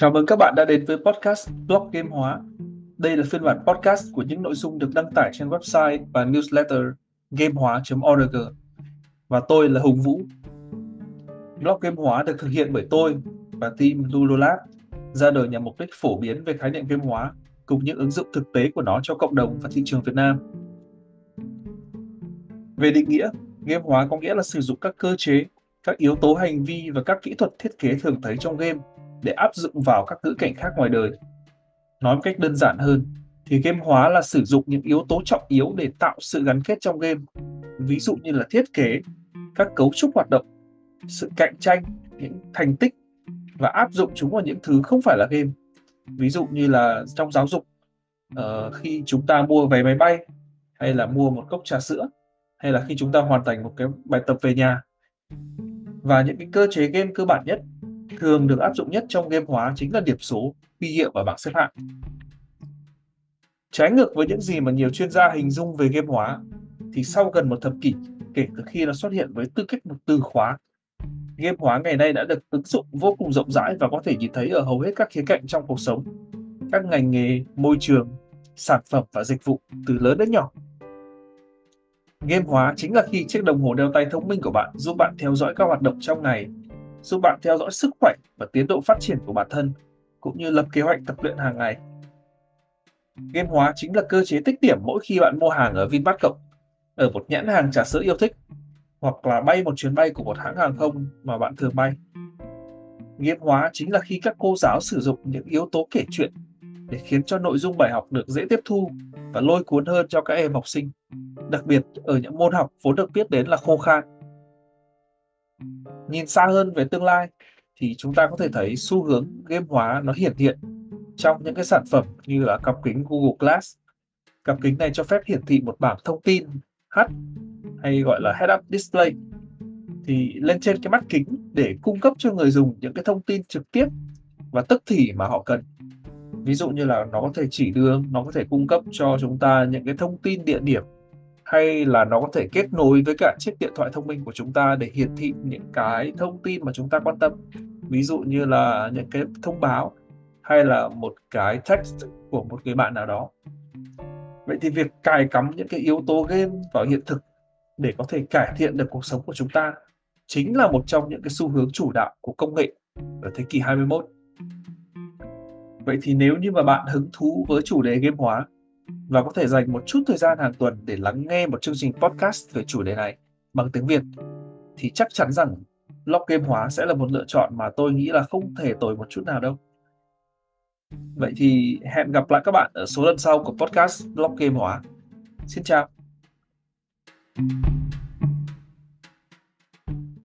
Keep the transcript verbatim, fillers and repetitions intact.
Chào mừng các bạn đã đến với podcast Blog Game Hóa. Đây là phiên bản podcast của những nội dung được đăng tải trên website và newsletter game hóa chấm org. Và tôi là Hùng Vũ. Blog Game Hóa được thực hiện bởi tôi và team Ludolabs, ra đời nhằm mục đích phổ biến về khái niệm game hóa cùng những ứng dụng thực tế của nó cho cộng đồng và thị trường Việt Nam. Về định nghĩa, game hóa có nghĩa là sử dụng các cơ chế, các yếu tố hành vi và các kỹ thuật thiết kế thường thấy trong game để áp dụng vào các ngữ cảnh khác ngoài đời. Nói một cách đơn giản hơn, thì game hóa là sử dụng những yếu tố trọng yếu để tạo sự gắn kết trong game, ví dụ như là thiết kế, các cấu trúc hoạt động, sự cạnh tranh, những thành tích, và áp dụng chúng vào những thứ không phải là game. Ví dụ như là trong giáo dục, uh, khi chúng ta mua vé máy bay, hay là mua một cốc trà sữa, hay là khi chúng ta hoàn thành một cái bài tập về nhà. Và những cái cơ chế game cơ bản nhất, thường được áp dụng nhất trong game hóa chính là điểm số, huy hiệu và bảng xếp hạng. Trái ngược với những gì mà nhiều chuyên gia hình dung về game hóa, thì sau gần một thập kỷ kể từ khi nó xuất hiện với tư cách một từ khóa, game hóa ngày nay đã được ứng dụng vô cùng rộng rãi và có thể nhìn thấy ở hầu hết các khía cạnh trong cuộc sống, các ngành nghề, môi trường, sản phẩm và dịch vụ từ lớn đến nhỏ. Game hóa chính là khi chiếc đồng hồ đeo tay thông minh của bạn giúp bạn theo dõi các hoạt động trong ngày, giúp bạn theo dõi sức khỏe và tiến độ phát triển của bản thân, cũng như lập kế hoạch tập luyện hàng ngày. Game hóa chính là cơ chế tích điểm mỗi khi bạn mua hàng ở VinMart cộng, ở một nhãn hàng trà sữa yêu thích, hoặc là bay một chuyến bay của một hãng hàng không mà bạn thường bay. Game hóa chính là khi các cô giáo sử dụng những yếu tố kể chuyện để khiến cho nội dung bài học được dễ tiếp thu và lôi cuốn hơn cho các em học sinh, đặc biệt ở những môn học vốn được biết đến là khô khan. Nhìn xa hơn về tương lai thì chúng ta có thể thấy xu hướng game hóa nó hiển hiện trong những cái sản phẩm như là cặp kính Google Glass. Cặp kính này cho phép hiển thị một bảng thông tin H, hay gọi là Head-up Display, thì lên trên cái mắt kính để cung cấp cho người dùng những cái thông tin trực tiếp và tức thì mà họ cần. Ví dụ như là nó có thể chỉ đường, nó có thể cung cấp cho chúng ta những cái thông tin địa điểm, hay là nó có thể kết nối với cả chiếc điện thoại thông minh của chúng ta để hiển thị những cái thông tin mà chúng ta quan tâm. Ví dụ như là những cái thông báo hay là một cái text của một người bạn nào đó. Vậy thì việc cài cắm những cái yếu tố game vào hiện thực để có thể cải thiện được cuộc sống của chúng ta chính là một trong những cái xu hướng chủ đạo của công nghệ ở thế kỷ hai mươi mốt. Vậy thì nếu như mà bạn hứng thú với chủ đề game hóa và có thể dành một chút thời gian hàng tuần để lắng nghe một chương trình podcast về chủ đề này bằng tiếng Việt, thì chắc chắn rằng Blog Game Hóa sẽ là một lựa chọn mà tôi nghĩ là không thể tồi một chút nào đâu. Vậy thì hẹn gặp lại các bạn ở số lần sau của podcast Blog Game Hóa. Xin chào!